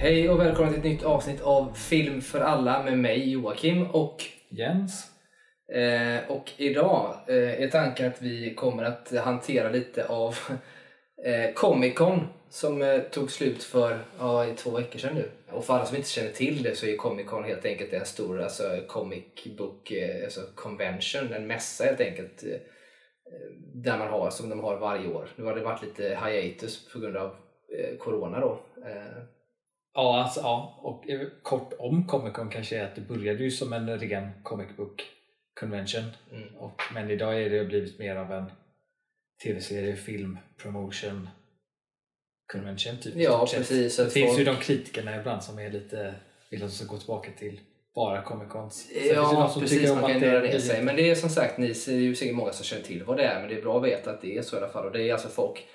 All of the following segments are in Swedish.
Hej och välkomna till ett nytt avsnitt av Film för alla med mig Joakim och Jens. Och idag är tanken att vi kommer att hantera lite av Comic-Con som tog slut för i 2 veckor sedan nu. Och för alla som inte känner till det så är Comic-Con helt enkelt en stor comic book convention, en mässa helt enkelt. Där man har, som de har varje år. Nu har det varit lite hiatus på grund av corona då. Och kort om Comic-Con kanske är att det började ju som en ren comic book convention. Mm. Men idag är det blivit mer av en tv-serie, film, promotion convention typ. Ja, precis. Det finns ju de kritikerna ibland som är lite, vill att de ska gå tillbaka till bara Comic-Cons. Ja, precis. Man kan göra det sig. Men det är som sagt, ni ser ju säkert många som känner till vad det är. Men det är bra att veta att det är så i alla fall. Och det är alltså folk,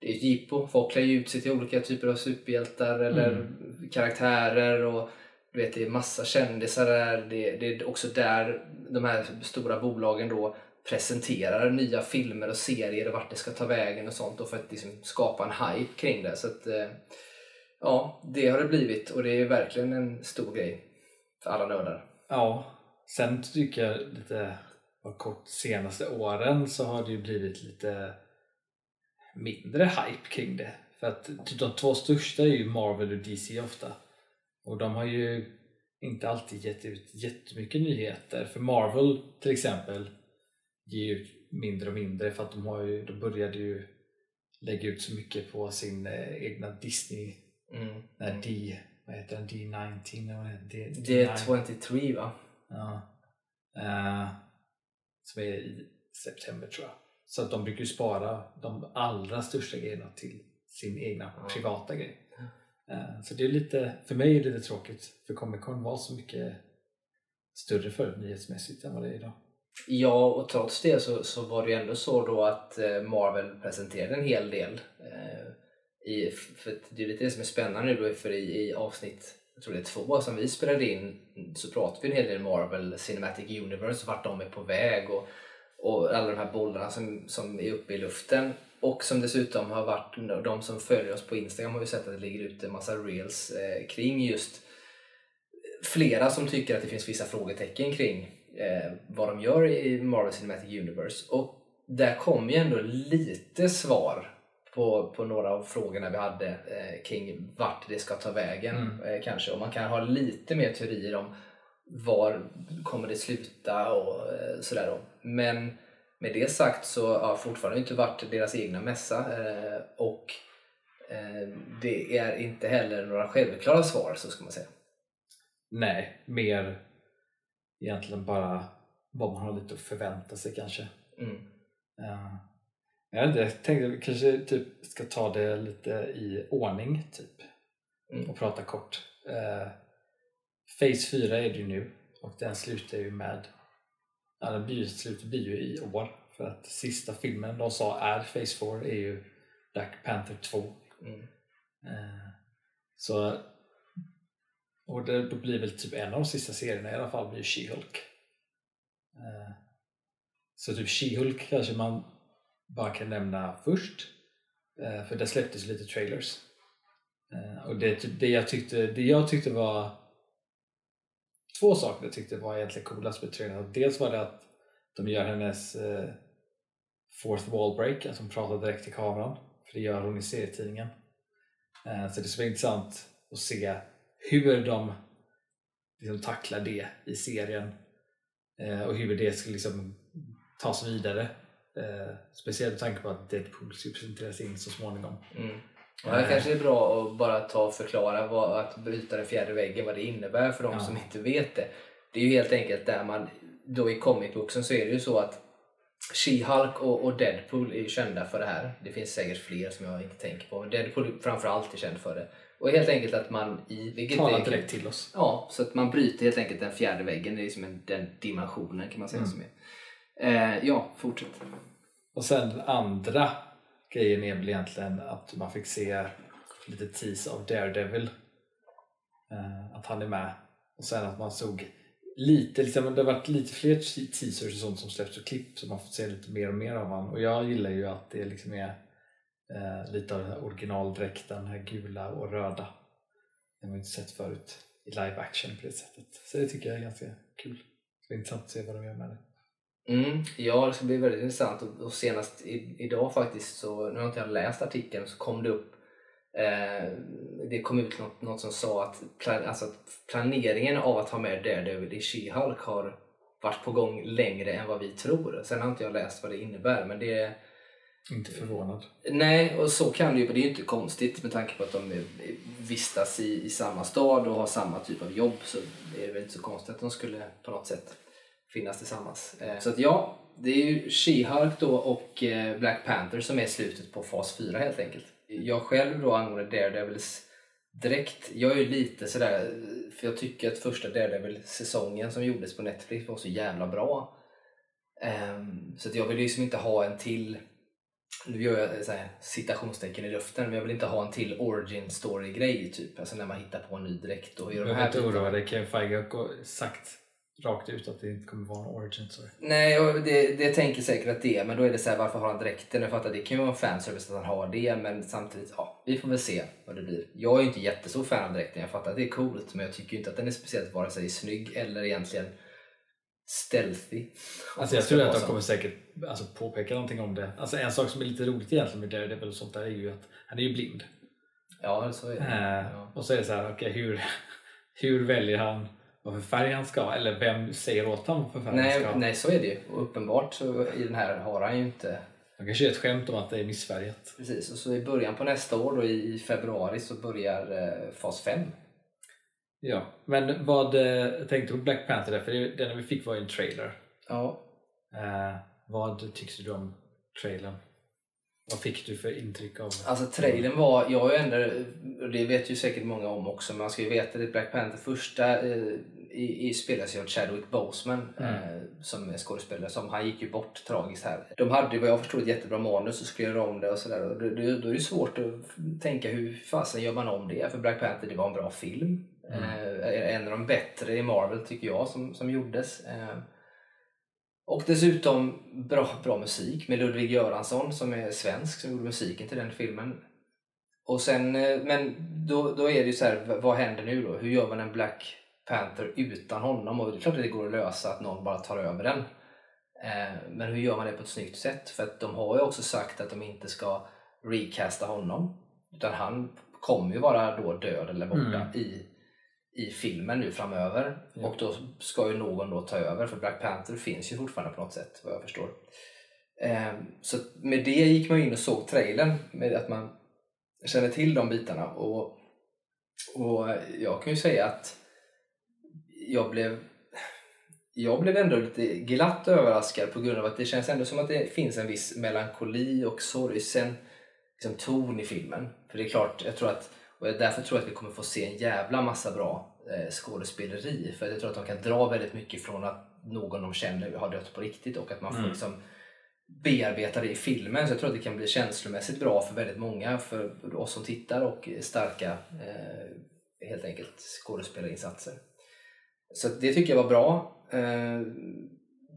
det är jippo. Folk klär ut sig till olika typer av superhjältar eller karaktärer. Och du vet, det är massa kändisar där. Det är också där de här stora bolagen då presenterar nya filmer och serier och vart det ska ta vägen och sånt. Och för att liksom skapa en hype kring det. Så att, ja, det har det blivit. Och det är verkligen en stor grej. Alla nördar. Ja, sen tycker jag lite kort senaste åren så har det ju blivit lite mindre hype kring det. För att typ de 2 största är ju Marvel och DC ofta. Och de har ju inte alltid gett ut jättemycket nyheter. För Marvel till exempel ger ut mindre och mindre för att de började ju lägga ut så mycket på sin egna Disney. Mm. När vad heter den? D19? D23 va? Ja. Som är i september tror jag. Så att de brukar ju spara de allra största grejerna till sin egna privata grej. Så det är lite, för mig är det lite tråkigt. För Comic-Con var så mycket större förut nyhetsmässigt än vad det är idag. Ja, och trots det så var det ju ändå så då att Marvel presenterade en hel del. För det är lite det som är spännande nu då, för i avsnitt, jag tror det är 2 som vi spelade in, så pratade vi en hel del Marvel Cinematic Universe, vart de är på väg och alla de här bollarna som är uppe i luften och som dessutom har varit, de som följer oss på Instagram har ju sett att det ligger ute en massa reels kring just flera som tycker att det finns vissa frågetecken kring vad de gör i Marvel Cinematic Universe, och där kom ju ändå lite svar på några av frågorna vi hade kring vart det ska ta vägen kanske. Och man kan ha lite mer teorier om var kommer det sluta och sådär då. Men med det sagt så har fortfarande inte varit deras egna mässa och det är inte heller några självklara svar, så ska man säga. Nej, mer egentligen bara vad man har lite att förvänta sig kanske. Jag tänkte att vi kanske typ ska ta det lite i ordning typ och prata kort. Phase 4 är det ju nu och den slutar ju med, den slutar ju i år, för att sista filmen de sa är Phase 4 är ju Black Panther 2. Så, och då blir väl typ en av de sista serierna i alla fall blir She-Hulk. Så typ She-Hulk kanske man bara kan nämna först, för det släpptes lite trailers och det jag tyckte var 2 saker jag tyckte var egentligen coolast med trailern. Dels var det att de gör hennes fourth wall break, att hon pratar direkt till kameran, för det gör hon i serietidningen, så det är så intressant att se hur de liksom tacklar det i serien och hur det ska liksom tas vidare. Speciellt med tanke på att Deadpool ska presenteras in så småningom. Och här kanske det är bra att bara förklara att bryta den fjärde väggen, vad det innebär för de som inte vet det. Det är ju helt enkelt där man då i comicboxen, så är det ju så att She-Hulk och Deadpool är kända för det här. Det finns säkert fler som jag inte tänker på, men Deadpool framförallt är känd för det. Och helt enkelt att man talar direkt till oss. Ja, så att man bryter helt enkelt den fjärde väggen. Det är som den dimensionen kan man säga som är. Ja, fortsätt. Och sen den andra grejen är väl egentligen att man fick se lite tease av Daredevil, att han är med, och sen att man såg lite liksom, det har varit lite fler teasers och sånt som släpps och klipp, så man får se lite mer och mer av han. Och jag gillar ju att det liksom är lite av den här originaldräkten, den här gula och röda, Det har man inte sett förut i live action på det sättet. Så det tycker jag är ganska kul. Det är intressant att se vad de gör med det. Mm, ja, det ska bli väldigt intressant. Och senast idag faktiskt, så när jag inte har läst artikeln, så kom det upp det kom ut något som sa att, att planeringen av att ha med Daredevil i She-Hulk har varit på gång längre än vad vi tror. Sen har inte jag läst vad det innebär, men det är inte förvånad. Nej, och så kan det ju, men det är ju inte konstigt med tanke på att de vistas i samma stad och har samma typ av jobb, så är det väl inte så konstigt att de skulle på något sätt finnas tillsammans. Så att ja, det är ju She-Hulk då och Black Panther som är slutet på fas 4 helt enkelt. Jag själv då angående Daredevils direkt, jag är ju lite sådär, för jag tycker att första Daredevil-säsongen som gjordes på Netflix var så jävla bra. Så att jag vill ju liksom inte ha en till, nu gör jag såhär citationstecken i luften, men jag vill inte ha en till origin story-grej typ, alltså när man hittar på en ny direkt. Och gör jag är inte orolig, det kan Feige gå sagt rakt ut att det inte kommer vara en origin story. Nej, det tänker säkert att det är, men då är det så här, varför har han dräkten? Jag fattar, det kan ju vara en fanservice att han har det, men samtidigt, ja, vi får väl se vad det blir. Jag är ju inte jättestor fan av dräkten, jag fattar att det är coolt, men jag tycker ju inte att den är speciellt vare sig snygg eller egentligen stealthy. Alltså jag tror att de kommer säkert påpeka någonting om det. Alltså en sak som är lite roligt egentligen med Daredevil och sånt där är ju att han är ju blind. Ja, så är det. Ja. Och så är det så här, okej, hur väljer han varför färg han ska, eller vem säger åt honom för färg han ska? Nej, så är det ju. Och uppenbart så i den här har han ju inte... Man kanske är ett skämt om att det är missfärgat. Precis, och så i början på nästa år, då i februari, så börjar fas 5. Ja, men vad tänkte du på Black Panther där? För den vi fick var ju en trailer. Ja. Vad tyckte du om trailern? Vad fick du för intryck av? Alltså trailern var, jag har ju ändå, och det vet ju säkert många om också, men man ska ju veta att Black Panther första spelas ju av Chadwick Boseman som skådespelare, som han gick ju bort tragiskt här. De hade, vad jag förstod, ett jättebra manus och skrev om det och sådär, och då är det svårt att tänka hur fasen gör man om det, för Black Panther, det var en bra film, en av de bättre i Marvel tycker jag som gjordes. Och dessutom bra musik med Ludvig Göransson som är svensk som gjorde musiken till den filmen. Och sen, men då är det ju så här, vad händer nu då? Hur gör man en Black Panther utan honom? Och det är klart att det går att lösa att någon bara tar över den. Men hur gör man det på ett snyggt sätt? För att de har ju också sagt att de inte ska recasta honom. Utan han kommer ju vara då död eller borta i filmen nu framöver, och då ska ju någon då ta över, för Black Panther finns ju fortfarande på något sätt vad jag förstår. Så med det gick man in och såg trailern med att man känner till de bitarna, och jag kan ju säga att jag blev ändå lite glatt överraskad på grund av att det känns ändå som att det finns en viss melankoli och sorgsen liksom ton i filmen, för det är klart, och därför tror jag att vi kommer få se en jävla massa bra skådespeleri. För jag tror att de kan dra väldigt mycket från att någon de känner har dött på riktigt. Och att man får liksom bearbeta det i filmen. Så jag tror att det kan bli känslomässigt bra för väldigt många. För oss som tittar, och starka helt enkelt skådespelarinsatser. Så det tycker jag var bra.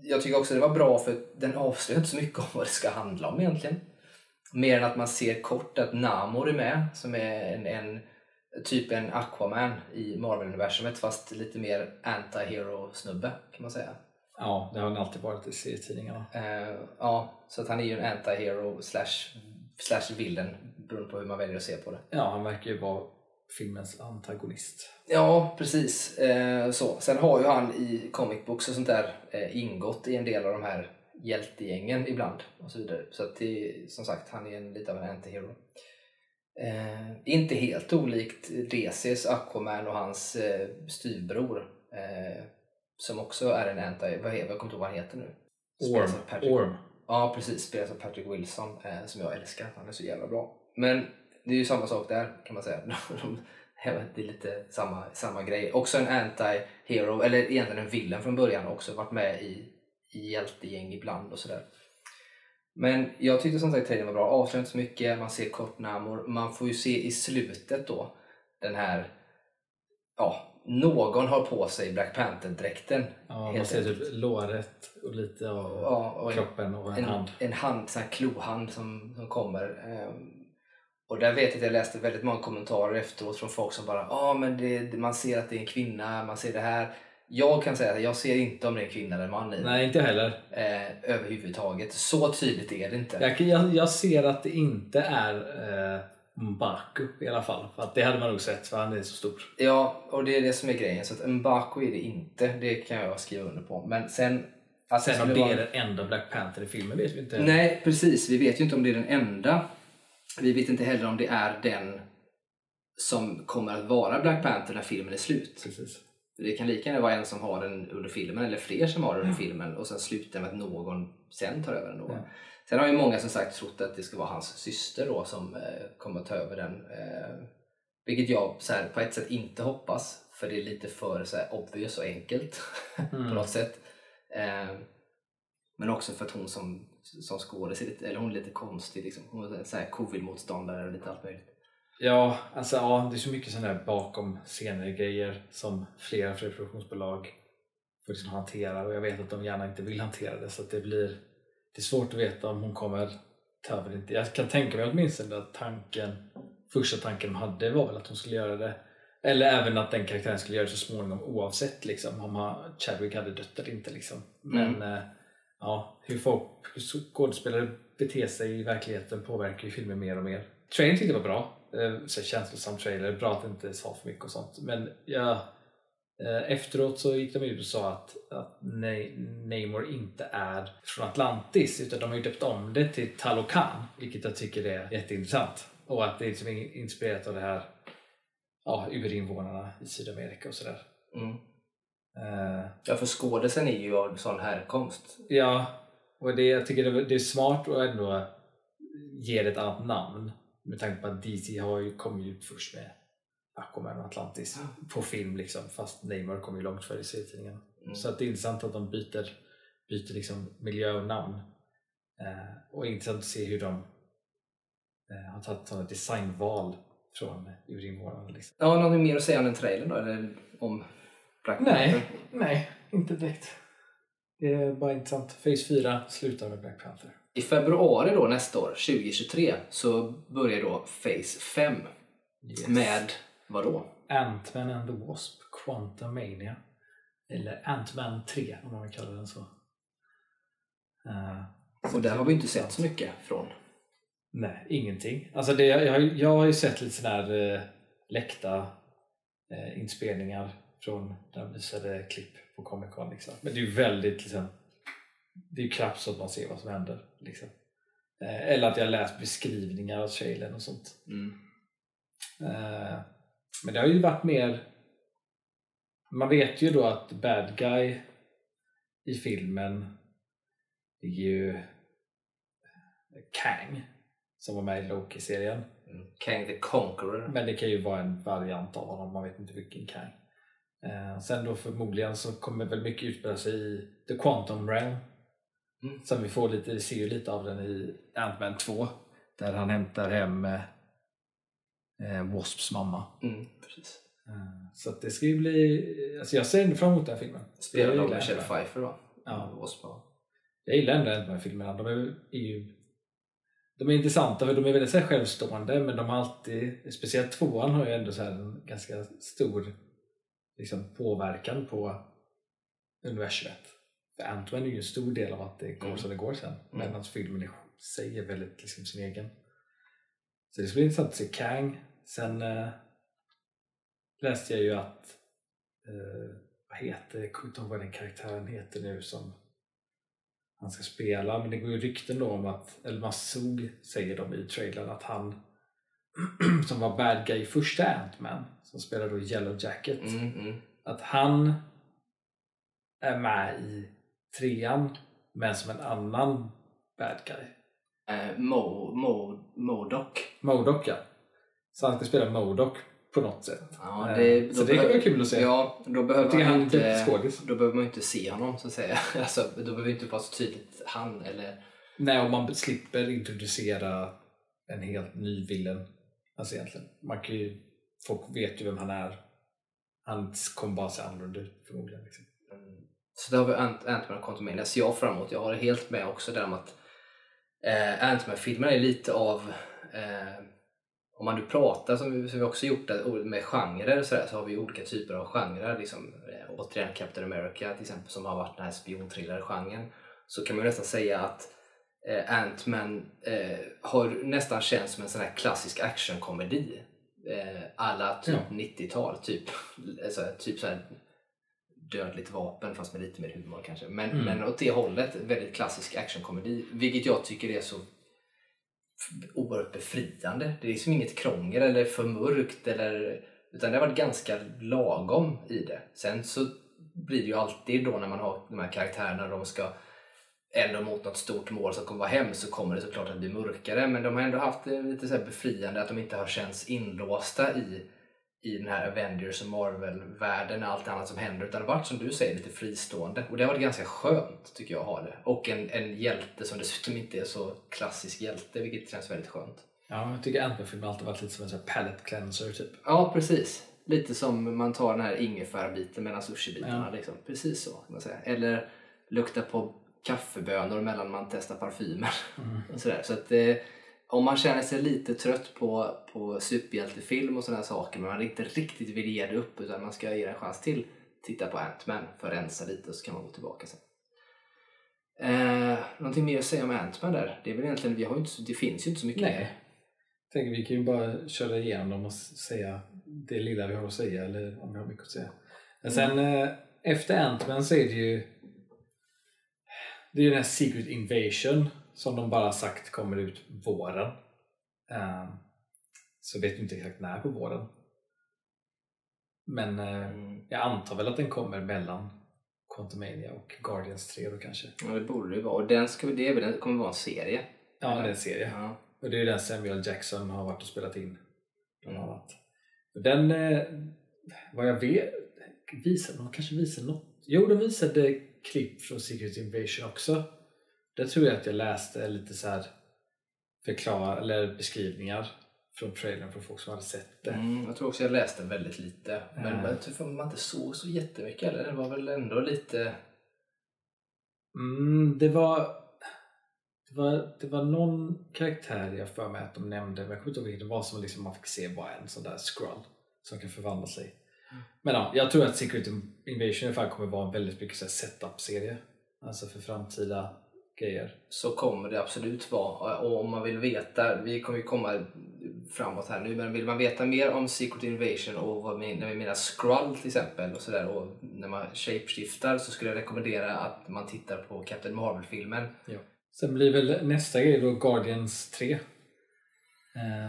Jag tycker också att det var bra för den avslöjar inte så mycket om vad det ska handla om egentligen. Mer än att man ser kort att Namor är med, som är typ en Aquaman i Marvel-universumet, fast lite mer anti-hero-snubbe kan man säga. Ja, det har han alltid varit i serietidningarna. Ja, så att han är ju en anti-hero slash villain, beroende på hur man väljer att se på det. Ja, han verkar ju vara filmens antagonist. Ja, precis. Så. Sen har ju han i comic books och sånt där ingått i en del av de här hjältegängen ibland och så vidare. Så att det, som sagt, han är lite av en antihero. Inte helt olikt DCs Aquaman och hans styvbror som också är en anti... Jag kommer inte ihåg vad han heter nu. Orm. Ja, precis. Spelas av Patrick Wilson som jag älskar. Han är så jävla bra. Men det är ju samma sak där kan man säga. Det är lite samma grej. Också en anti-hero, eller egentligen en villain från början, också varit med i hjältegäng ibland och sådär. Men jag tyckte som sagt trailern var bra. Avslöjar inte så mycket, man ser kort Namor. Man får ju se i slutet då den här, någon har på sig Black Panther-dräkten. Ja, man ser typ låret och lite av och kroppen och en hand. En hand, en klohand som kommer. Och där vet jag att jag läste väldigt många kommentarer efteråt från folk som bara men det, man ser att det är en kvinna, man ser det här. Jag kan säga att jag ser inte om det är en kvinna eller en man i. Nej, inte heller. Överhuvudtaget. Så tydligt är det inte. Jag ser att det inte är M'Baku i alla fall. För att det hade man nog sett, för han är så stor. Ja, och det är det som är grejen. Så att M'Baku är det inte. Det kan jag skriva under på. Men sen... Alltså, sen om det är den enda Black Panther i filmen vet vi inte. Nej, precis. Vi vet ju inte om det är den enda. Vi vet inte heller om det är den som kommer att vara Black Panther när filmen är slut. Precis. Det kan lika gärna vara en som har den under filmen eller fler som har den under filmen och sen slutar med att någon sen tar över den då. Ja. Sen har ju många som sagt trott att det ska vara hans syster då som kommer att ta över den. Vilket jag så här, på ett sätt inte hoppas, för det är lite för så här, obvious och enkelt på något sätt. Men också för att hon som skådespelare, eller hon är lite konstig liksom. Hon är så här covid-motståndare och lite allt möjligt. Ja, alltså det är så mycket sådana här bakom scener grejer som flera produktionsbolag får liksom hantera, och jag vet att de gärna inte vill hantera det, så att det är svårt att veta om hon kommer ta över inte. Jag kan tänka mig åtminstone att första tanken de hade var väl att hon skulle göra det, eller även att den karaktären skulle göra det så småningom oavsett liksom, om Chadwick hade dött eller inte liksom. Men ja, hur folk, skådespelare beter sig i verkligheten påverkar ju filmen mer och mer. Trailern tyckte det var bra. Så känslosam trailer, bra att det inte sa för mycket och sånt. Men ja, efteråt så gick de ut och sa att Namor inte är från Atlantis, utan de har ju döpt om det till Talokan, vilket jag tycker är jätteintressant. Och att det är liksom inspirerat av det här urinvånarna i Sydamerika och sådär. För skådelsen är ju av sån härkomst. Ja, och jag tycker det är smart att ändå ge det ett annat namn. Med tanke på att DC har ju kommit ut först med Aquaman och Atlantis på film liksom, fast Namor kom ju långt före i serietidningen. Så att det är intressant att de byter liksom miljö och namn. Och intressant att se hur de har tagit sådana designval från urinvånarna liksom. Ja, någonting mer att säga om den trailern då, eller om Black Panther? Nej, inte direkt. Det är bara intressant. Phase 4 slutar med Black Panther. I februari då nästa år, 2023, så börjar då Phase 5 med vad då? Ant-Man and the Wasp, Quantumania, eller Ant-Man 3 om man kallar den så. Och där har vi inte sett så mycket från. Nej, ingenting. Alltså jag har ju sett lite sådana här läckta inspelningar från där de visade klipp på Comic-Con liksom. Men det är ju väldigt liksom, det är ju knappt så att man ser vad som händer liksom. Eller att jag har läst beskrivningar av trailern och sånt. Men det har ju varit mer, man vet ju då att bad guy i filmen är ju Kang som var med i Loki-serien. Kang the Conqueror. Men det kan ju vara en variant av honom, man vet inte vilken Kang. Sen då förmodligen så kommer väl mycket utspela sig i The Quantum Realm. Som vi får lite, ser ju lite av den i Ant-Man 2, där han hämtar hem Wasps mamma. Precis. Så att det ska ju bli, alltså jag ser fram emot den här filmen. Spelar de med Michelle Pfeiffer då? Ja, Wasp. Jag gillar ändå den här filmen. De är intressanta, för de är väldigt så här självstående, men de har alltid, speciellt tvåan har ju ändå så här en ganska stor liksom påverkan på universumet. För Ant-Man är ju en stor del av att det går som det går sen. Men hans filmen säger väldigt liksom sin egen. Så det skulle bli intressant att se Kang. Sen läste jag ju att jag kommer inte ihåg vad den karaktären heter nu som han ska spela. Men det går ju rykten då om att El Massoud, säger de i trailern, att han som var bad guy i första Ant-Man, som spelar då Yellow Jacket, att han är med i trean men som en annan bad guy. Mordok, ja. Så han ska spela Mordok på något sätt. Ja, så det är kul att se. Ja, då behöver man inte se honom så att säga. Alltså, då behöver vi inte vara så tydligt han eller... Nej, och man slipper introducera en helt ny villain. Alltså egentligen, folk vet ju vem han är. Han kommer bara se annorlunda ut förmodligen liksom. Så där har vi Ant-Man och Quantumania. Så jag framåt, jag har helt med också där om att Ant-Man-filmen är lite av om man nu pratar som vi också gjort med genrer och sådär, så har vi olika typer av genrer liksom, återigen Captain America till exempel som har varit den här spionthriller-genren, så kan man nästan säga att Ant-Man har nästan känts som en sån här klassisk actionkomedi alla typ 90-tal typ såhär dödligt vapen fast med lite mer humor kanske, men åt det hållet väldigt klassisk actionkomedi, vilket jag tycker är så oerhört befriande. Det är liksom inget krångel eller för mörkt eller, utan det har varit ganska lagom i det. Sen så blir det ju alltid då när man har de här karaktärerna och de ska ändå mot något stort mål som kommer vara hem, så kommer det såklart att bli mörkare, men de har ändå haft det lite så här befriande att de inte har känts inlåsta i den här Avengers och Marvel-världen och allt annat som händer, utan det har varit som du säger lite fristående, och det har varit ganska skönt tycker jag att ha det, och en hjälte som dessutom inte är så klassisk hjälte, vilket känns väldigt skönt. Ja, jag tycker Ant-Man-filmen alltid varit lite som en sån här palette cleanser typ. Ja, precis, lite som man tar den här ingefärbiten mellan sushi-bitarna liksom, precis så kan man säga, eller lukta på kaffebönor mellan man testar parfymer och sådär, så att om man känner sig lite trött på superhjältefilm och sådana saker, men man inte riktigt vill ge det upp utan man ska ge en chans till, titta på Ant-Man för att rensa lite, och så kan man gå tillbaka sen. Någonting mer att säga om Ant-Man där? Det är väl egentligen, det finns ju inte så mycket. Nej. Tänker vi kan ju bara köra igenom dem och säga det lilla vi har att säga, eller om vi har mycket att säga. Men sen efter Ant-Man så är det ju den här Secret Invasion som de bara sagt kommer ut våren. Så vet vi inte exakt när på våren. Men jag antar väl att den kommer mellan Quantumania och Guardians 3 då kanske. Ja, det borde det vara. Och den kommer vara en serie. Ja, det är en serie. Ja. Och det är ju den Samuel Jackson har varit och spelat in. Den, vad jag vet, visade något. Jo, de visade klipp från Secret Invasion också. Där tror jag att jag läste lite så här eller beskrivningar från trailern från folk som hade sett det. Jag tror också jag läste väldigt lite. Men jag tror man inte såg så jättemycket, eller? Det var väl ändå lite... Det var någon karaktär jag för mig att de nämnde, men jag kommer inte ihåg vilken det var, som liksom man fick se bara en sån där scroll som kan förvandla sig. Men ja, jag tror att Secret Invasion i alla fall kommer vara en väldigt mycket så här setup-serie. Alltså för framtida grejer. Så kommer det absolut vara. Och om man vill veta, vi kommer ju komma framåt här nu, men vill man veta mer om Secret Invasion och när vi menar Skrull till exempel och sådär, och när man shapeshiftar, så skulle jag rekommendera att man tittar på Captain Marvel-filmen. Ja. Sen blir väl nästa grej då Guardians 3.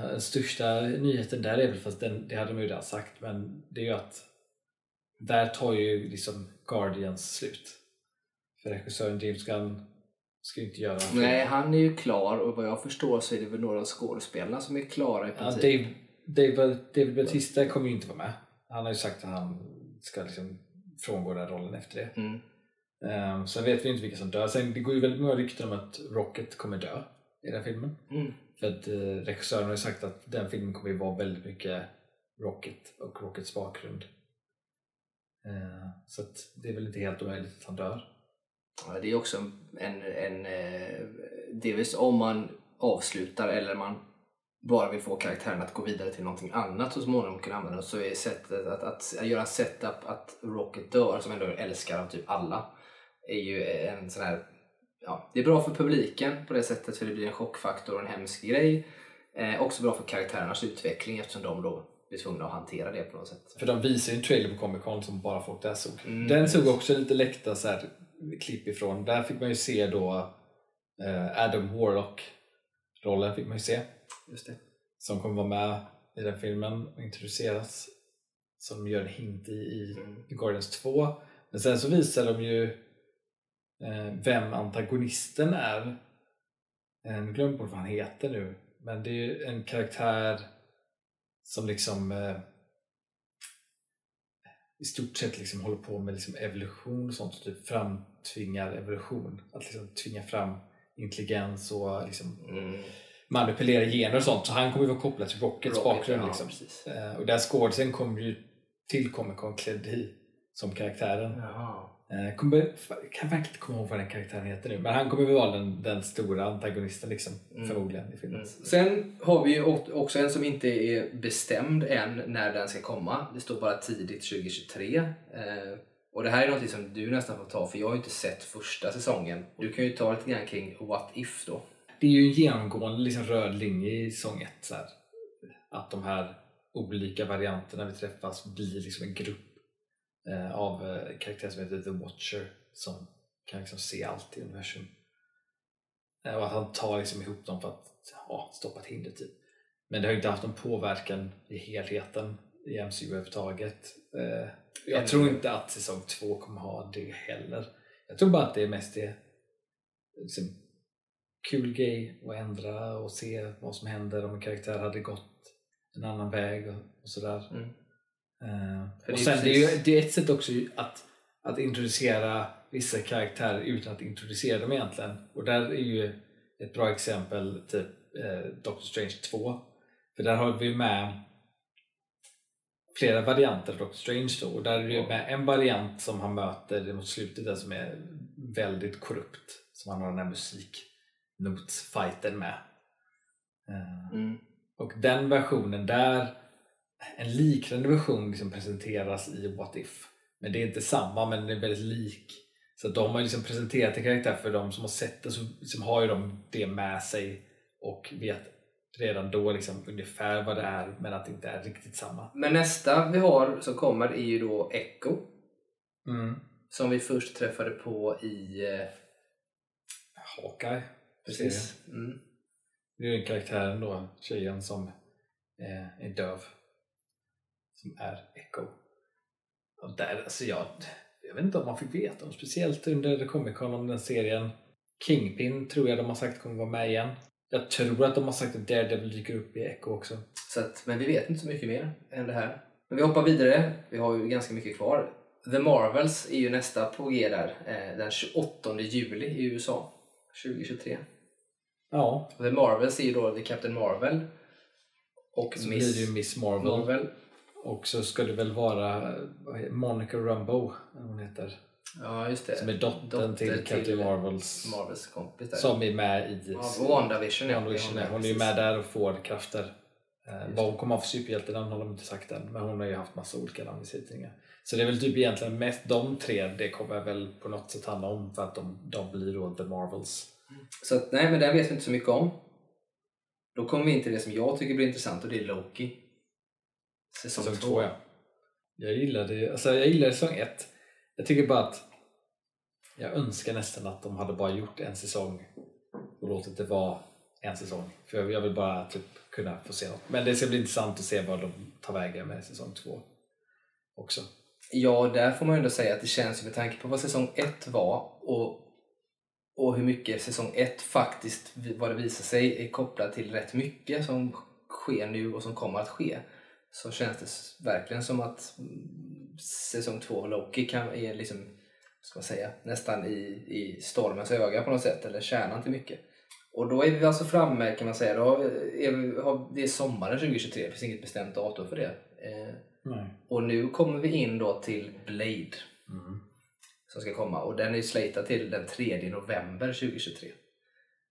Den största nyheten där är väl, fast det hade de ju redan sagt, men det är ju att där tar ju liksom Guardians slut. För regissören James Gunn ska ju inte göra någonting. Nej, han är ju klar, och vad jag förstår så är det väl några skådespelare som är klara i princip. David Bautista kommer ju inte vara med. Han har ju sagt att han ska liksom frångå den rollen efter det. Sen vet vi inte vilka som dör. Sen det går ju väldigt många rykten om att Rocket kommer dö i den filmen. För att regissören har ju sagt att den filmen kommer ju vara väldigt mycket Rocket och Rockets bakgrund. Så att det är väl inte helt omöjligt att han dör. Ja, det är också delvis om man avslutar eller man bara vill få karaktären att gå vidare till någonting annat så småningom kunna använda, så är sättet att göra en setup att Rocket dör, som ändå älskar av typ alla, är ju en sån här... Ja, det är bra för publiken på det sättet, för det blir en chockfaktor och en hemsk grej. Också bra för karaktärernas utveckling, eftersom de då blir tvungna att hantera det på något sätt. För de visar ju en trailer på Comic-Con som bara folk där såg. Den såg också lite läckta så här klipp ifrån. Där fick man ju se då Adam Warlock-rollen fick man ju se. Just det. Som kommer vara med i den filmen och introduceras. Som gör en hint i Guardians 2. Men sen så visar de ju vem antagonisten är. Jag glömmer på vad han heter nu, men det är ju en karaktär som liksom i stort sett liksom håller på med liksom evolution och sånt, typ framtvingar evolution, att liksom tvinga fram intelligens och liksom manipulera gener och sånt, så han kommer ju vara kopplad till Rockets bakgrund liksom. Och där skådespelaren kommer ju till Comic-Con klädd i som karaktären. Jag kan verkligen inte komma ihåg vad den karaktären heter nu. Men han kommer väl vara den stora antagonisten liksom, förmodligen i filmen. Sen har vi ju också en som inte är bestämd än när den ska komma. Det står bara tidigt 2023. Och det här är något som du nästan får ta, för jag har ju inte sett första säsongen. Du kan ju ta lite grann kring What If då. Det är ju en genomgående liksom, röd linje i säsong 1. Så här. Att de här olika varianterna vi träffas blir liksom en grupp av karaktärer som heter The Watcher, som kan liksom se allt i universum. Och att han tar liksom ihop dem för att stoppa ett hinder typ. Men det har ju inte haft någon påverkan i helheten i MCU överhuvudtaget. Jag tror inte att säsong 2 kommer ha det heller. Jag tror bara att det är mest det liksom, kul grej att ändra och se vad som händer om en karaktär hade gått en annan väg och sådär. Mm. Och sen det är ett sätt också att introducera vissa karaktärer utan att introducera dem egentligen. Och där är ju ett bra exempel typ Doctor Strange 2, för där har vi med flera varianter av Doctor Strange då, och där är det med en variant som han möter mot slutet där som är väldigt korrupt, som han har den här musiknotsfighten med. Och den versionen där, en liknande version liksom presenteras i What If. Men det är inte samma, men det är väldigt lik. Så de har liksom presenterat en karaktär för de som har sett det, så liksom har ju de det med sig och vet redan då liksom ungefär vad det är, men att det inte är riktigt samma. Men nästa vi har som kommer är ju då Echo. Som vi först träffade på i Hawkeye. Precis. Det är ju en karaktär då, tjejen som är döv, som är Echo. Och där, alltså jag vet inte om man fick veta om, speciellt under Comic-Con, om den serien. Kingpin tror jag de har sagt kommer vara med igen. Jag tror att de har sagt att Daredevil dyker upp i Echo också. Så att, men vi vet inte så mycket mer än det här. Men vi hoppar vidare, vi har ju ganska mycket kvar. The Marvels är ju nästa på G där, den 28 juli i USA 2023. Ja. Och The Marvels är ju då The Captain Marvel och Miss Marvel. Och så ska det väl vara Monica Rambeau, hon heter. Ja, just det. Som är dottern till Captain Marvels kompis där. Som är med i WandaVision. Hon är ju med där och får krafter. Vad hon kommer av för superhjältenamn har de inte sagt än. Men hon har ju haft massa olika namn i sittningar. Så det är väl typ egentligen mest de tre det kommer väl på något sätt handla om. För att de blir då The Marvels. Så att, nej, men det vet vi inte så mycket om. Då kommer vi in till det som jag tycker blir intressant, och det är Loki. Säsong 2, ja. Jag gillade säsong 1. Jag tycker bara att jag önskar nästan att de hade bara gjort en säsong och låtit det vara en säsong. För jag vill bara typ kunna få se något. Men det ska bli intressant att se vad de tar vägen med säsong 2 också. Ja, där får man ändå säga att det känns, med tanke på vad säsong 1 var och hur mycket säsong 1 faktiskt, vad det visar sig, är kopplat till rätt mycket som sker nu och som kommer att ske. Så känns det verkligen som att säsong 2 Loki är liksom, ska man säga, nästan i stormens öga på något sätt, eller kärnan till mycket. Och då är vi alltså framme, kan man säga, det är sommaren 2023, det finns inget bestämt datum för det. Nej. Och nu kommer vi in då till Blade som ska komma, och den är slatad till den 3 november 2023.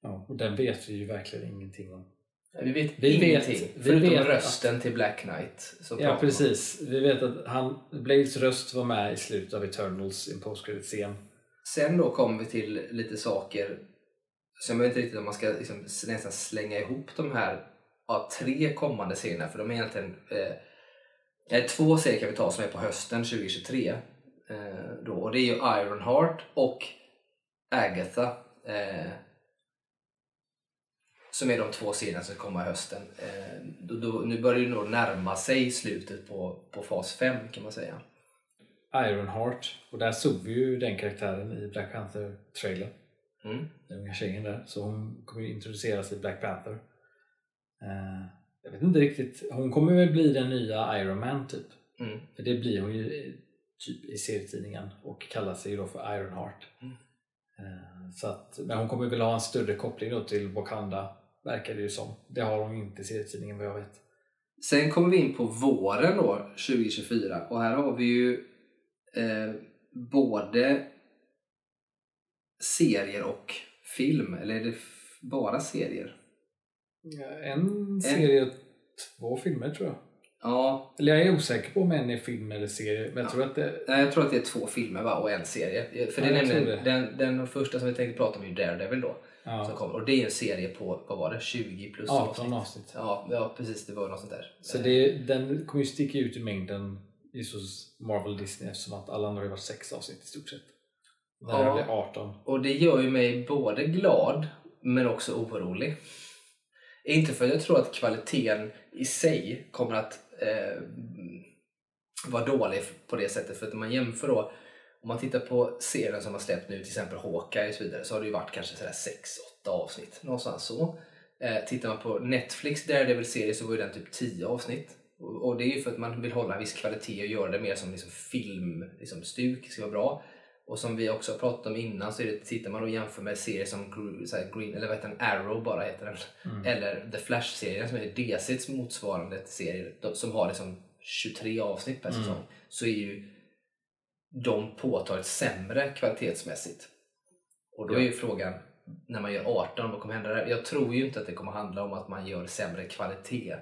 Ja, och den vet vi ju verkligen ingenting om. Vi vet ingenting, förutom rösten till Black Knight. Ja, precis. Vi vet att Blades röst var med i slutet av Eternals i en post-credit-scen. Sen då kommer vi till lite saker som jag vet inte riktigt om man ska liksom nästan slänga ihop de här tre kommande serierna. För de är egentligen 2 serier kan vi ta som är på hösten 2023. Då, och det är ju Ironheart och Agatha. Som är de 2 serierna som kommer hösten. Nu börjar det nog närma sig slutet på fas 5, kan man säga. Ironheart. Och där såg vi ju den karaktären i Black Panther-trailer. Den unga tjejen där. Så hon kommer ju introduceras i Black Panther. Jag vet inte riktigt. Hon kommer väl bli den nya Iron Man typ. För det blir hon ju typ i serietidningen. Och kallar sig ju då för Ironheart. Så att, men hon kommer väl ha en större koppling då till Wakanda, verkar det ju som. Det har de inte i serietidningen vad jag vet. Sen kommer vi in på våren då 2024, och här har vi ju både serier och film, eller är det bara serier? Ja, en serie och två filmer tror jag. Ja. Eller jag är osäker på om en är film eller serie, men jag tror att det... Nej, jag tror att det är två filmer va, och en serie. För ja, den första som vi tänkte prata om är Daredevil då. Ja. Som kommer. Och det är en serie på, vad var det? 20 plus 18 avsnitt. Ja, precis, det var något sånt där. Så den kommer ju sticka ut i mängden i Marvel Disney, eftersom att alla andra har varit 6 avsnitt i stort sett. Där är det 18. Och det gör ju mig både glad men också orolig. Inte för att jag tror att kvaliteten i sig kommer att vara dålig på det sättet. För att om man jämför då, om man tittar på serien som har släppt nu, till exempel Hawkeye och så vidare, så har det ju varit kanske sådär 6-8 avsnitt, någonstans så. Tittar man på Netflix Daredevil-serie så var ju den typ 10 avsnitt. Och det är ju för att man vill hålla en viss kvalitet och göra det mer som liksom film, liksom stuk, ska vara bra. Och som vi också har pratat om innan så är det, tittar man och jämför med serier som Green, eller vad heter den, Arrow bara heter den. Mm. Eller The Flash-serien som är DCs motsvarande till serier som har liksom 23 avsnitt per säsong. Så är ju de påtagligt sämre kvalitetsmässigt. Och då är ju frågan, när man gör 18, vad kommer hända där? Jag tror ju inte att det kommer handla om att man gör sämre kvalitet.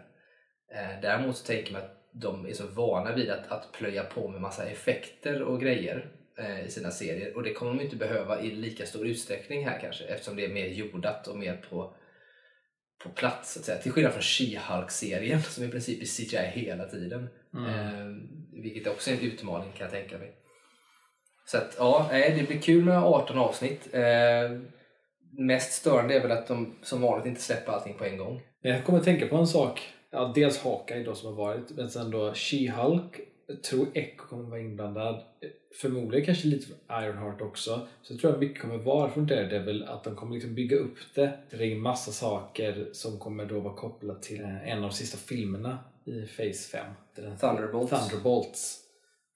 Däremot så tänker man att de är så vana vid att plöja på med massa effekter och grejer i sina serier, och det kommer de inte behöva i lika stor utsträckning här kanske, eftersom det är mer jordat och mer på plats så att säga, till skillnad från She-Hulk-serien som i princip är CGI hela tiden, vilket också är en utmaning kan jag tänka mig. Så att ja, det blir kul med 18 avsnitt. Mest störande är väl att de som vanligt inte släpper allting på en gång. Jag kommer att tänka på en sak, dels Hawkeye då som har varit, men sen då She-Hulk. Jag tror Echo kommer vara inblandad. Förmodligen kanske lite från Ironheart också. Så jag tror att mycket kommer vara från Daredevil. Att de kommer liksom bygga upp det. Det är en massa saker som kommer då vara kopplat till en av de sista filmerna i Phase 5. Thunderbolts.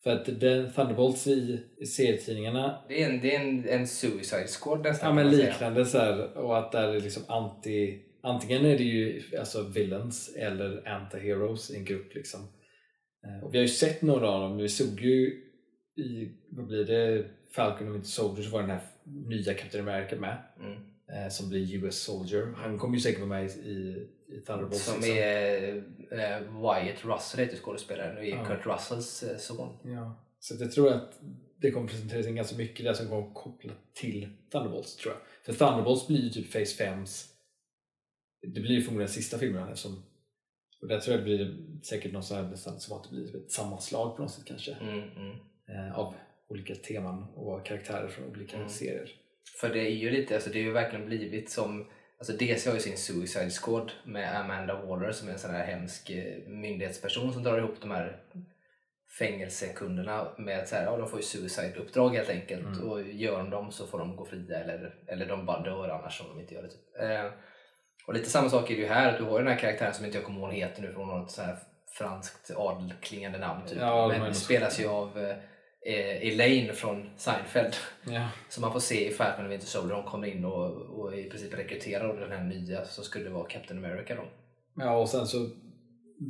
För att den Thunderbolts i serietidningarna... Det är en Suicide Squad nästan. Ja, men liknande så här. Och att där är liksom antingen är det ju alltså villains eller anti-heroes i en grupp liksom. Och vi har ju sett några av dem. Vi såg ju i, vad blir det, Falcon och Winter Soldier, så var den här nya Captain America med. Som blir US Soldier. Han kommer ju säkert vara med i Thunderbolts. Som liksom. Wyatt Russell heter skådespelaren och är Kurt Russells son. Ja. Så jag tror att det kommer presenteras ganska mycket där som kommer kopplat till Thunderbolts tror jag. För Thunderbolts blir ju typ Phase 5s. Det blir ju förmodligen sista filmen som... Och där tror jag det blir säkert något så här som att det blir ett sammanslag på något sätt kanske. Av olika teman och karaktärer från olika serier. För det är ju lite, alltså det har ju verkligen blivit som, alltså DC har ju sin Suicide Squad med Amanda Waller som är en sån här hemsk myndighetsperson som drar ihop de här fängelsekunderna med så här, ja de får ju suicide-uppdrag helt enkelt. Och gör de dem så får de gå fria eller de bara dör annars om de inte gör det typ. Och lite samma sak är det ju här, att du har den här karaktären som inte jag kommer ihåg heter nu, från något så här franskt adelklingande namn typ. Ja, men spelas ju av Elaine från Seinfeld. Ja. Som man får se i Falcon och Winter Soldier. Hon kommer in och i princip rekryterar den här nya som skulle vara Captain America då. Ja, och sen så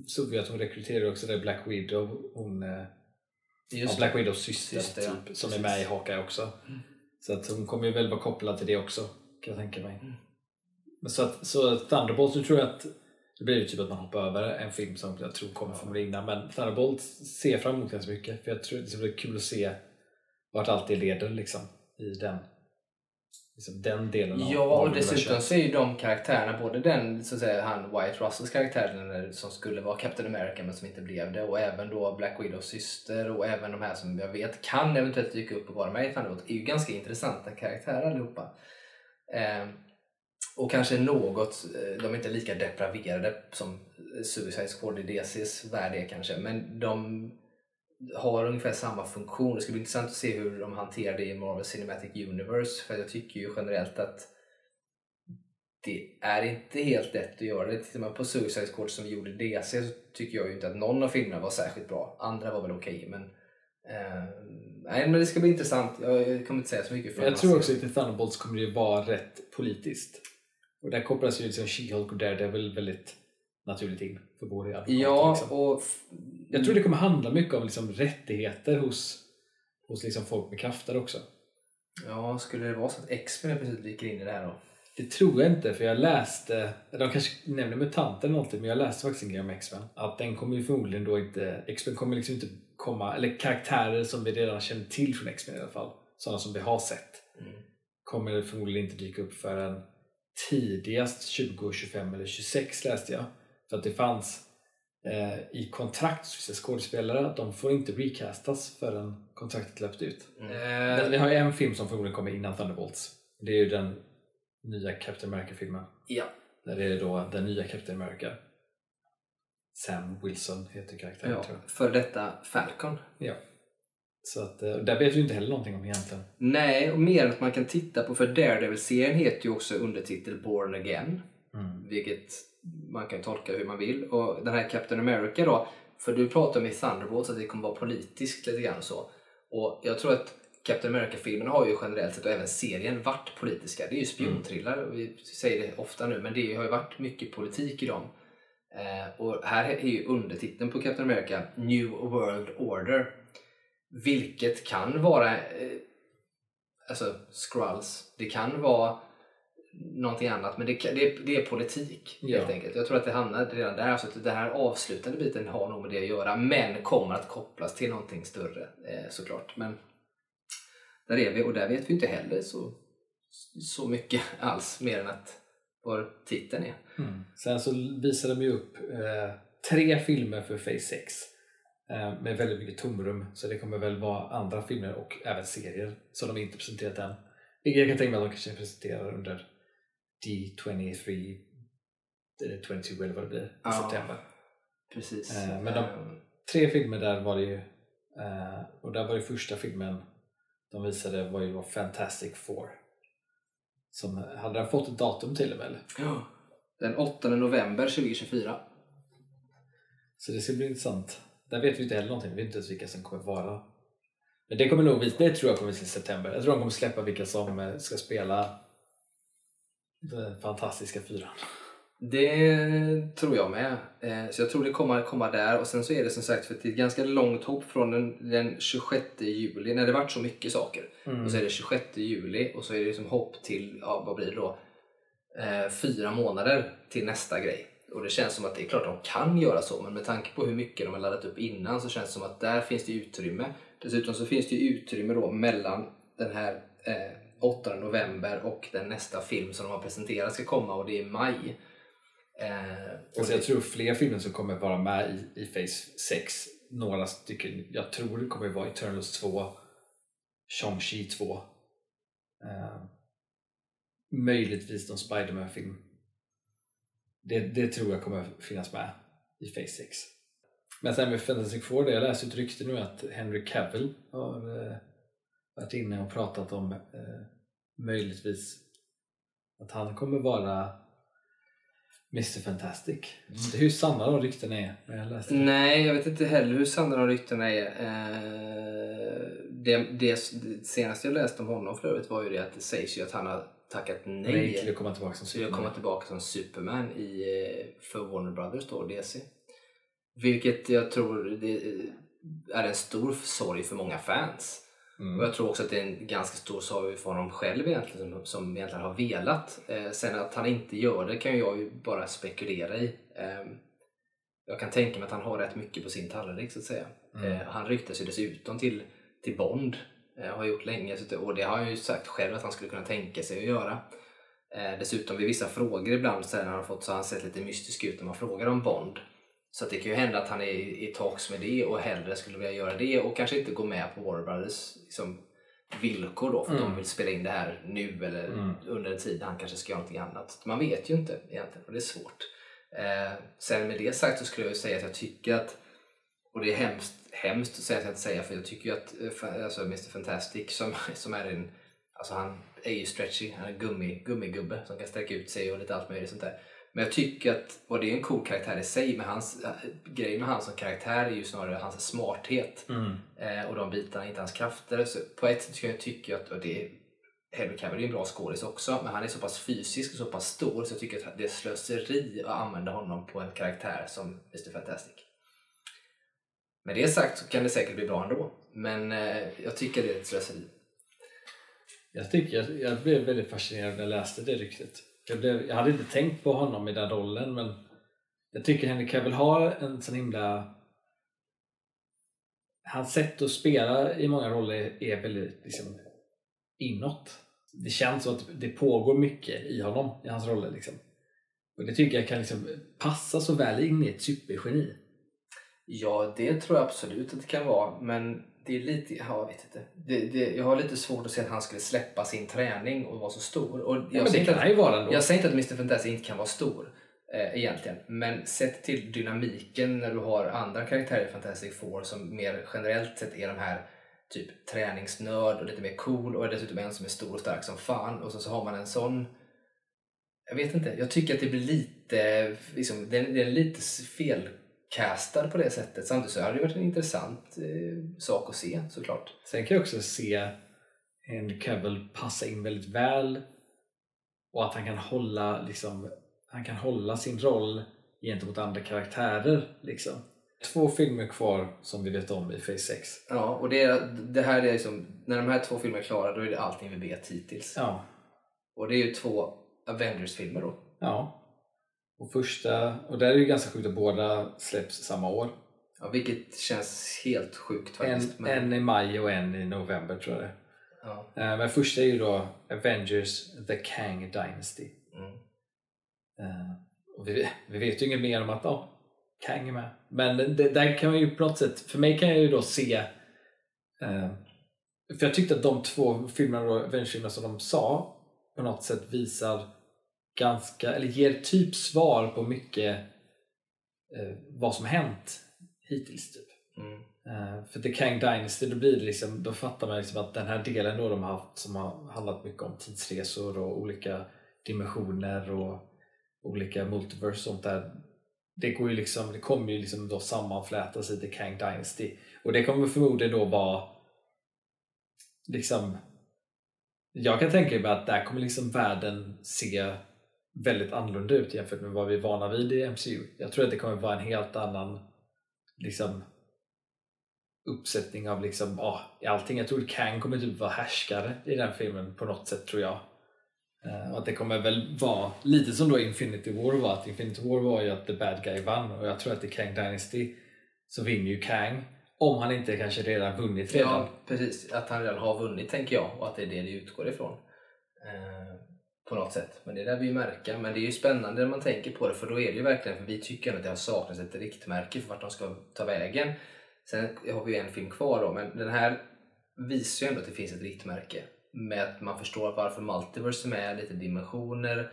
såg vi att hon rekryterar också där Black Widow. Hon just Black Widows syster typ, ja. Som precis. Är med i Hawkeye också. Så att hon kommer ju väl vara kopplad till det också, kan jag tänka mig. Men så Thunderbolts, nu tror jag att det blir ju typ att man hoppar över en film som jag tror kommer från innan, men Thunderbolts ser fram emot ganska mycket, för jag tror det blir kul att se vart allt det leder liksom, i den liksom den delen av. Ja, och dessutom så är ju de karaktärerna, både den så att säga, han Wyatt Russells karaktär som skulle vara Captain America men som inte blev det, och även då Black Widows syster, och även de här som jag vet kan eventuellt dyka upp och vara med i Thunderbolts, är ju ganska intressanta karaktärer allihopa. Och kanske något, de är inte lika depraverade som Suicide Squad i DCs värld kanske, men de har ungefär samma funktion. Det ska bli intressant att se hur de hanterar det i Marvel Cinematic Universe, för jag tycker ju generellt att det är inte helt lätt att göra det. Tittar man på Suicide Squad som gjorde DC så tycker jag ju inte att någon av filmerna var särskilt bra. Andra var väl okej, men nej, men det ska bli intressant. Jag kommer inte säga så mycket för jag tror också att Thunderbolts kommer ju vara rätt politiskt. Och där kopplas ju liksom She-Hulk och Daredevil väldigt naturligt in för både. Ja, liksom. Och jag tror det kommer handla mycket om liksom rättigheter hos hos liksom folk med krafter också. Ja, skulle det vara så att X-Men precis dyker in i det här då? Det tror jag inte, för jag läste, de kanske nämnde mutanter eller någonting, men jag läste faktiskt en grej om X-Men. Att den kommer ju förmodligen då inte, X-Men kommer liksom inte komma, eller karaktärer som vi redan känner till från X-Men i alla fall, sådana som vi har sett, kommer förmodligen inte dyka upp förrän tidigast 20, 25 eller 26 läste jag. För att det fanns i kontrakt för skådespelare, de får inte recastas förrän kontraktet löpt ut. Vi har ju en film som förmodligen kommer innan Thunderbolts. Det är ju den nya Captain America-filmen. Ja. Där är det då den nya Captain America. Sam Wilson heter karaktären, ja, tror jag. För detta Falcon. Ja. Så att, där vet du inte heller någonting om egentligen. Nej, och mer att man kan titta på, för Daredevil-serien heter ju också undertitel Born Again. Vilket man kan tolka hur man vill. Och den här Captain America då, för du pratade om i Thunderbolts att det kommer vara politiskt lite grann så. Och jag tror att Captain America-filmen har ju generellt sett, och även serien, varit politiska. Det är ju spiontrillar, och vi säger det ofta nu, men det har ju varit mycket politik i dem. Och här är ju undertiteln på Captain America New World Order, vilket kan vara alltså Skrulls, det kan vara någonting annat, men det är politik helt enkelt. Jag tror att det hamnade redan där, så att det här avslutande biten har nog med det att göra, men kommer att kopplas till någonting större såklart, men där är vi, och där vet vi inte heller så mycket alls, mer än att var titeln är. Sen så visade de ju upp 3 filmer för Phase 6 med väldigt mycket tomrum, så det kommer väl vara andra filmer och även serier som de inte presenterat än. Jag kan tänka mig att de kanske presenterar under D23 eller 22 eller vad det blir i september. Precis. Men de 3 filmer där var det ju, och där var det första filmen de visade var ju Fantastic Four. Som hade den fått ett datum till och med? Ja, den 8 november 2024. Så det ska bli intressant. Där vet vi inte heller någonting. Vi vet inte ens vilka som kommer vara. Men det kommer nog visa. Det tror jag kommer visa i september. Jag tror de kommer släppa vilka som ska spela den fantastiska 4. Det tror jag med. Så jag tror det kommer att komma där. Och sen så är det som sagt, för det är ett ganska långt hopp från den 26 juli. När det varit så mycket saker. Och så är det 26 juli. Och så är det liksom hopp till, ja, vad blir det då? 4 månader till nästa grej. Och det känns som att det är klart de kan göra så. Men med tanke på hur mycket de har laddat upp innan, så känns det som att där finns det utrymme. Dessutom så finns det utrymme då mellan den här 8 november och den nästa film som de har presenterat ska komma. Och det är i maj. Och jag tror fler filmer som kommer vara med i Phase 6, några stycken, jag tror det kommer vara Eternals 2, Shang-Chi 2, möjligtvis någon Spider-Man-film. Det tror jag kommer finnas med i Phase 6. Men sen med Fantastic Four, jag läste ett rykte nu att Henry Cavill har varit inne och pratat om möjligtvis att han kommer vara Mr. Fantastic. Inte hur sanna de ryktena är när jag läste det. Nej, jag vet inte heller hur sanna de ryktena är. Det senaste jag läste om honom förut var ju det att det sägs ju att han har tackat nej till att komma tillbaka som Superman. För Warner Brothers då, DC. Vilket jag tror det är en stor sorg för många fans. Och jag tror också att det är en ganska stor sorg för honom själv egentligen, som egentligen har velat. Sen att han inte gör det kan jag ju bara spekulera i. Jag kan tänka mig att han har rätt mycket på sin tallrik så att säga. Han ryktas ju dessutom till Bond. Har gjort länge, och det har han ju sagt själv att han skulle kunna tänka sig att göra. Dessutom vid vissa frågor ibland så har han fått, så han sett lite mystisk ut när man frågar om Bond. Så det kan ju hända att han är i talks med det och hellre skulle vilja göra det och kanske inte gå med på Warner Brothers liksom, villkor då, för de vill spela in det här nu eller under en tid han kanske ska göra någonting annat. Man vet ju inte egentligen, och det är svårt. Sen med det sagt så skulle jag säga att jag tycker att, och det är hemskt att säga att jag inte säger, för jag tycker ju att alltså Mr. Fantastic som är en, alltså han är ju stretchy, han är en gummigubbe som kan sträcka ut sig och lite allt möjligt sånt där. Men jag tycker att, och det är en cool karaktär i sig, men grejen med han som karaktär är ju snarare hans smarthet och de bitarna, inte hans krafter. Så på ett sätt jag tycker att, och det är, Henry Cavill är en bra skådis också, men han är så pass fysisk och så pass stor, så jag tycker att det är slöseri att använda honom på en karaktär som Mr. Fantastic. Med det sagt så kan det säkert bli bra ändå. Men jag tycker det är ett slöseri. Jag blev väldigt fascinerad när jag läste det riktigt. Jag hade inte tänkt på honom i den rollen, men jag tycker Henry Cavill har en sån himla... Hans sätt att spela i många roller är väldigt liksom inåt. Det känns som att det pågår mycket i honom, i hans roller liksom. Och det tycker jag kan liksom passa så väl in i ett supergeni. Ja, det tror jag absolut att det kan vara. Men det är lite, jag vet inte. Jag har lite svårt att se att han skulle släppa sin träning och vara så stor. Och jag säger inte att Mr. Fantasy inte kan vara stor egentligen. Men sett till dynamiken när du har andra karaktärer i Fantastic Four som mer generellt sett är de här typ träningsnörd och lite mer cool. Och dessutom en som är stor och stark som fan. Och så har man en sån... Jag vet inte, jag tycker att det blir lite... Liksom, det är lite fel... castar på det sättet. Samtidigt så har det varit en intressant sak att se, såklart. Sen kan jag också se Henry Cavill passa in väldigt väl och att han kan hålla liksom, han kan hålla sin roll gentemot andra karaktärer liksom. 2 filmer kvar som vi vet om i Phase 6. Ja, och det här är liksom, när de här 2 filmer är klara, då är det allting vi vet hittills. Ja. Och det är ju 2 Avengers-filmer då. Ja. Och första, och där är ju ganska sjukt att båda släpps samma år. Ja, vilket känns helt sjukt faktiskt. En i maj och en i november tror jag det. Ja. Men första är ju då Avengers The Kang Dynasty. Mm. Och vi vet ju inget mer om att Kang är med. Men det där kan man ju på något sätt, för mig kan jag ju då se, för jag tyckte att de 2 filmerna då, Avengers-filmerna som de sa, på något sätt visar ganska, eller ger typ svar på mycket vad som hänt hittills typ. För The Kang Dynasty, då blir det liksom, då fattar man liksom att den här delen då de har haft som har handlat mycket om tidsresor och olika dimensioner och olika multiverse och sånt där, det går ju liksom, det kommer ju liksom då sammanflätas i The Kang Dynasty, och det kommer förmodligen då vara liksom, jag kan tänka mig att där kommer liksom världen se väldigt annorlunda ut jämfört med vad vi är vana vid i MCU. Jag tror att det kommer vara en helt annan liksom uppsättning av liksom allting. Jag tror att Kang kommer typ vara härskare i den filmen på något sätt, tror jag. Och att det kommer väl vara lite som då Infinity War var, att Infinity War var ju att the bad guy vann, och jag tror att i Kang Dynasty så vinner ju Kang. Om han inte kanske redan vunnit redan. Ja, precis. Att han redan har vunnit, tänker jag. Och att det är det utgår ifrån. På något sätt. Men det där vi ju märka. Men det är ju spännande när man tänker på det. För då är det ju verkligen, för vi tycker att det har saknats ett riktmärke för vart de ska ta vägen. Sen har vi ju en film kvar då. Men den här visar ju ändå att det finns ett riktmärke. Med att man förstår varför multiverse är med. Lite dimensioner.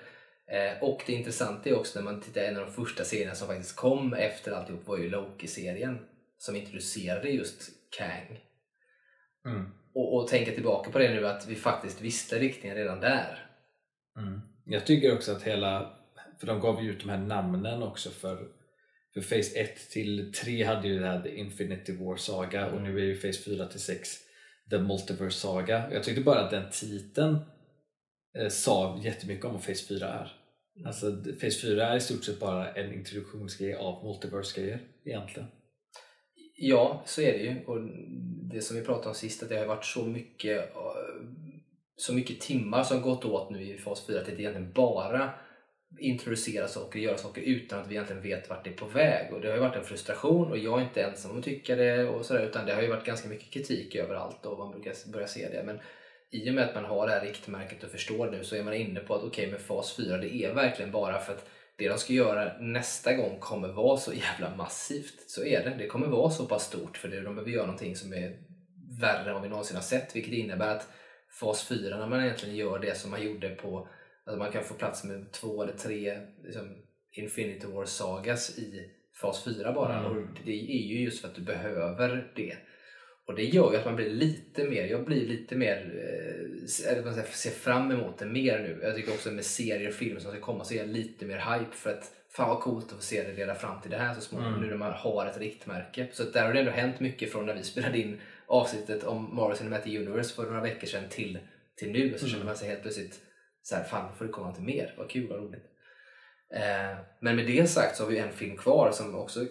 Och det intressanta är också när man tittar, en av de första serierna som faktiskt kom efter alltihop var ju Loki-serien. Som introducerade just Kang. Och tänka tillbaka på det nu, att vi faktiskt visste riktningen redan där. Jag tycker också att hela, för de gav ju ut de här namnen också för Phase 1 till 3 hade ju det här The Infinity War Saga. Och nu är ju Phase 4 till 6 The Multiverse Saga. Jag tyckte bara att den titeln sa jättemycket om vad Phase 4 är. Alltså Phase 4 är i stort sett bara en introduktionsgrej av multiverse-grejer egentligen. Ja, så är det ju. Och det som vi pratade om sist, att det har varit så mycket timmar som gått åt nu i fas 4 att det egentligen bara introduceras och göra saker utan att vi egentligen vet vart det är på väg. Och det har ju varit en frustration, och jag är inte ensam om att tycka det och sådär, utan det har ju varit ganska mycket kritik överallt och man brukar börja se det. Men i och med att man har det här riktmärket och förstår nu, så är man inne på att okej, med fas 4 det är verkligen bara för att det de ska göra nästa gång kommer vara så jävla massivt. Så är det. Det kommer vara så pass stort. För de behöver göra någonting som är värre än vad vi någonsin har sett. Vilket innebär att fas 4, när man egentligen gör det som man gjorde på... Alltså man kan få plats med 2 eller 3 liksom, Infinity War sagas i fas 4 bara. Och det är ju just för att du behöver det. Och det gör ju att man blir lite mer... Jag blir lite mer... Jag ser fram emot det mer nu. Jag tycker också med serier och filmer som ska komma, så är jag lite mer hype för att fan vad coolt att få se det leda fram till det här så småningom. Nu när man har ett riktmärke. Så där har det ändå hänt mycket från när vi spelade in avsnittet om Marvel Cinematic Universe för några veckor sedan till nu. Så känner man sig helt plötsligt så här, fan får det komma till mer. Vad kul, vad roligt. Men med det sagt så har vi en film kvar som också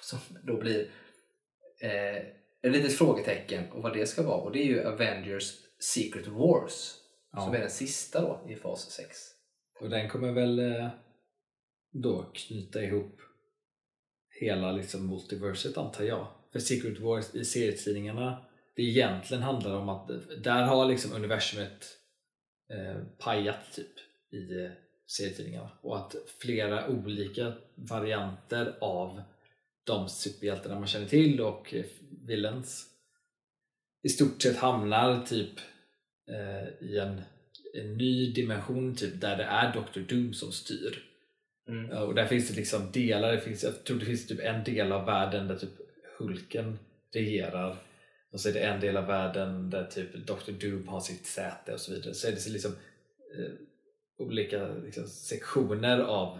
som då blir... ett litet frågetecken och vad det ska vara. Och det är ju Avengers Secret Wars. Ja. Som är den sista då i fas 6. Och den kommer väl då knyta ihop hela liksom multiverset, antar jag. För Secret Wars i serietidningarna, det egentligen handlar om att där har liksom universumet pajat typ i serietidningarna. Och att flera olika varianter av de superhjältarna man känner till och villains i stort sett hamnar typ i en ny dimension typ där det är Dr. Doom som styr. Mm. Och där finns det liksom delar, jag tror det finns typ en del av världen där typ Hulken regerar och så är det en del av världen där typ Dr. Doom har sitt säte och så vidare. Så är det liksom olika liksom sektioner av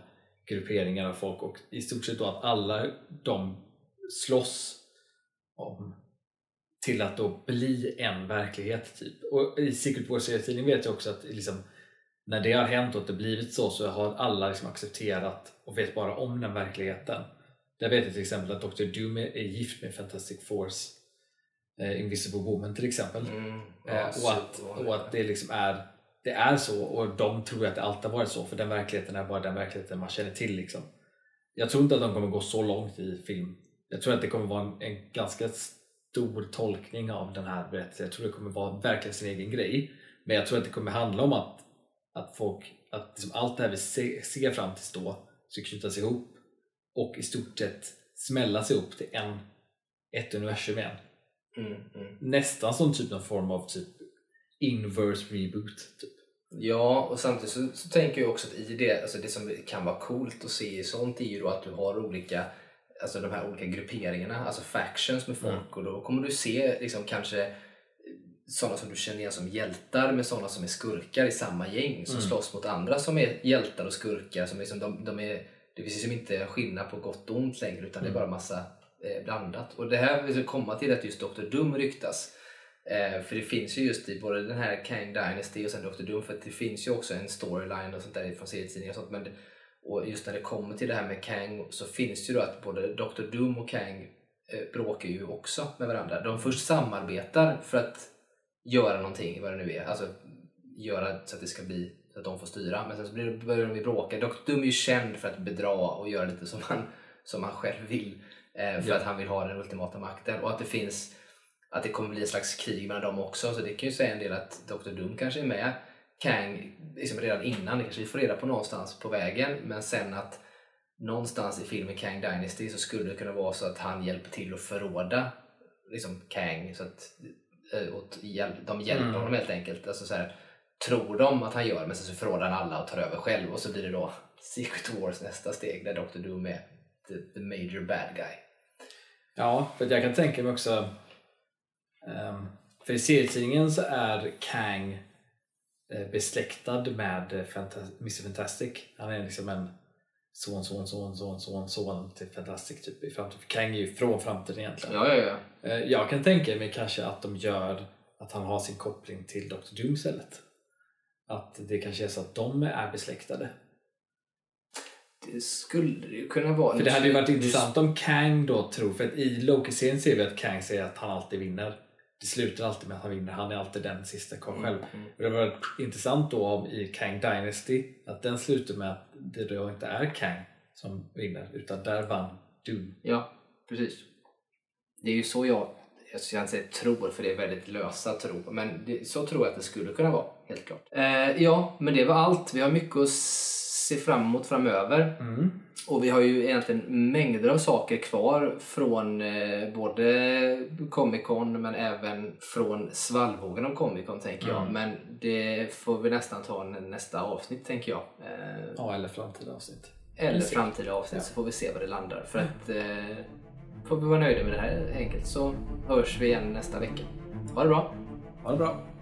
grupperingar av folk och i stort sett då att alla de slåss om till att då bli en verklighet typ. Och i Secret Wars-serietidningen vet jag också att liksom, när det har hänt och att det blivit så har alla liksom accepterat och vet bara om den verkligheten. Där vet jag till exempel att Dr. Doom är gift med Fantastic Force, Invisible Woman till exempel. Mm, och att det liksom är, det är så och de tror att det alltid har varit så för den verkligheten är bara den verkligheten man känner till liksom. Jag tror inte att de kommer gå så långt i film. Jag tror att det kommer vara en ganska stor tolkning av den här berättelsen. Jag tror det kommer vara verkligen sin egen grej. Men jag tror att det kommer handla om att folk, att liksom allt det här vi ser fram tills då ska knytas ihop och i stort sett smällas ihop till ett universum igen. Mm. Nästan som typ någon form av typ inverse reboot typ. Ja, och samtidigt så tänker jag också att i det, alltså det som kan vara coolt att se i sånt är ju då att du har olika, alltså de här olika grupperingarna, alltså factions med folk, och då kommer du se liksom kanske sådana som du känner igen som hjältar med sådana som är skurkar i samma gäng som slåss mot andra som är hjältar och skurkar som liksom de är, det finns liksom inte skillnad på gott och ont längre utan det är bara massa blandat. Och det här vill komma till att just Dr. Doom ryktas. För det finns ju just i både den här Kang Dynasty och sen Dr. Doom, för att det finns ju också en storyline och sånt där från serietidningar och sånt, men och just när det kommer till det här med Kang så finns ju då att både Dr. Doom och Kang bråkar ju också med varandra. De först samarbetar för att göra någonting, vad det nu är, alltså göra så att det ska bli så att de får styra, men sen så börjar de bråka. Dr. Doom är ju känd för att bedra och göra lite som han själv vill, för att han vill ha den ultimata makten, och att det finns, att det kommer bli en slags krig mellan dem också. Så det kan ju säga en del att Dr. Doom kanske är med Kang liksom redan innan, det kanske vi får reda på någonstans på vägen, men sen att någonstans i filmen Kang Dynasty så skulle det kunna vara så att han hjälper till att förråda liksom Kang, så att de hjälper honom helt enkelt, alltså så här, tror de att han gör, men sen så förrådar han alla och tar över själv, och så blir det då Secret Wars nästa steg där Dr. Doom är the major bad guy. Ja, för jag kan tänka mig också, för i serietidningen så är Kang besläktad med Mr. Fantastic. Han är liksom en son till Fantastic typ i framtiden. För Kang är ju från framtiden egentligen. Ja. Jag kan tänka mig kanske att de gör att han har sin koppling till Dr. Doom istället. Att det kanske är så att de är besläktade. Det skulle det ju kunna vara. För det hade ju varit intressant om Kang då tror, för att i Loki-serien ser vi att Kang säger att han alltid vinner. Det slutar alltid med att han vinner. Han är alltid den sista kvar själv. Och det var intressant då om i Kang Dynasty att den slutar med att det då inte är Kang som vinner, utan där vann Doom. Ja, precis. Det är ju så jag inte säga tror, för det är väldigt lösa tro. Men så tror jag att det skulle kunna vara, helt klart. Ja, men det var allt. Vi har mycket att se fram emot framöver. Och vi har ju egentligen mängder av saker kvar från både Comic-Con, men även från svallvågen om Comic-Con, tänker jag. Men det får vi nästan ta nästa avsnitt, tänker jag. Ja, eller framtida avsnitt. Så får vi se vad det landar. För att får vi vara nöjda med det här enkelt, så hörs vi igen nästa vecka. Ha det bra!